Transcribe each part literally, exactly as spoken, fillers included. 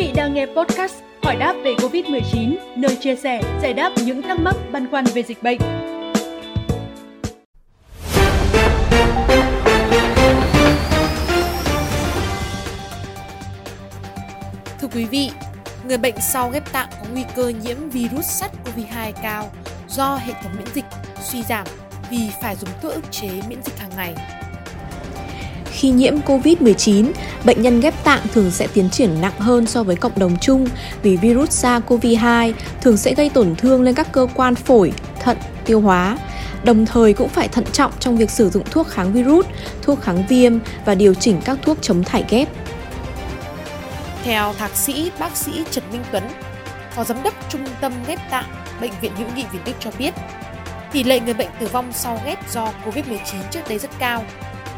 vị đang nghe podcast Hỏi đáp về covid mười chín, nơi chia sẻ, giải đáp những thắc mắc băn khoăn về dịch bệnh. Thưa quý vị, người bệnh sau ghép tạng có nguy cơ nhiễm virus SARS-xê o vê hai cao do hệ thống miễn dịch suy giảm vì phải dùng thuốc ức chế miễn dịch hàng ngày. Khi nhiễm covid mười chín, bệnh nhân ghép tạng thường sẽ tiến triển nặng hơn so với cộng đồng chung vì virus SARS-xê o vê hai thường sẽ gây tổn thương lên các cơ quan phổi, thận, tiêu hóa. Đồng thời cũng phải thận trọng trong việc sử dụng thuốc kháng virus, thuốc kháng viêm và điều chỉnh các thuốc chống thải ghép. Theo thạc sĩ, bác sĩ Trần Minh Tuấn, phó giám đốc trung tâm ghép tạng Bệnh viện Hữu nghị Việt Đức cho biết, tỷ lệ người bệnh tử vong sau ghép do covid mười chín trước đây rất cao,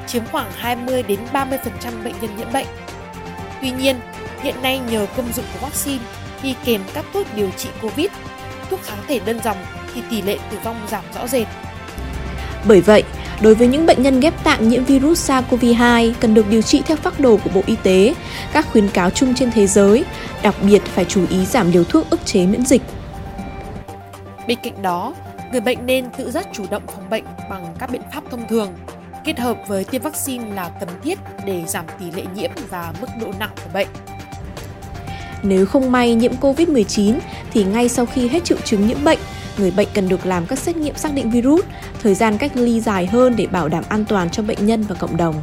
chiếm khoảng hai mươi đến ba mươi phần trăm bệnh nhân nhiễm bệnh. Tuy nhiên, hiện nay nhờ công dụng của vaccine đi kèm các thuốc điều trị COVID, thuốc kháng thể đơn dòng thì tỷ lệ tử vong giảm rõ rệt. Bởi vậy, đối với những bệnh nhân ghép tạng nhiễm virus SARS-xê o vê hai cần được điều trị theo phác đồ của Bộ Y tế, các khuyến cáo chung trên thế giới, đặc biệt phải chú ý giảm liều thuốc ức chế miễn dịch. Bên cạnh đó, người bệnh nên tự giác chủ động phòng bệnh bằng các biện pháp thông thường, kết hợp với tiêm vaccine là cần thiết để giảm tỷ lệ nhiễm và mức độ nặng của bệnh. Nếu không may nhiễm covid mười chín thì ngay sau khi hết triệu chứng nhiễm bệnh, người bệnh cần được làm các xét nghiệm xác định virus, thời gian cách ly dài hơn để bảo đảm an toàn cho bệnh nhân và cộng đồng.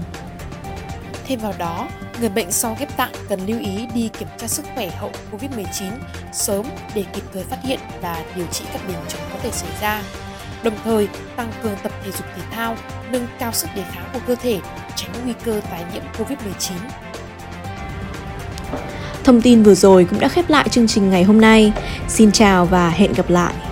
Thêm vào đó, người bệnh sau ghép tạng cần lưu ý đi kiểm tra sức khỏe hậu covid mười chín sớm để kịp thời phát hiện và điều trị các biến chứng có thể xảy ra. Đồng thời, tăng cường tập thể dục thể thao, nâng cao sức đề kháng của cơ thể, tránh nguy cơ tái nhiễm covid mười chín. Thông tin vừa rồi cũng đã khép lại chương trình ngày hôm nay. Xin chào và hẹn gặp lại!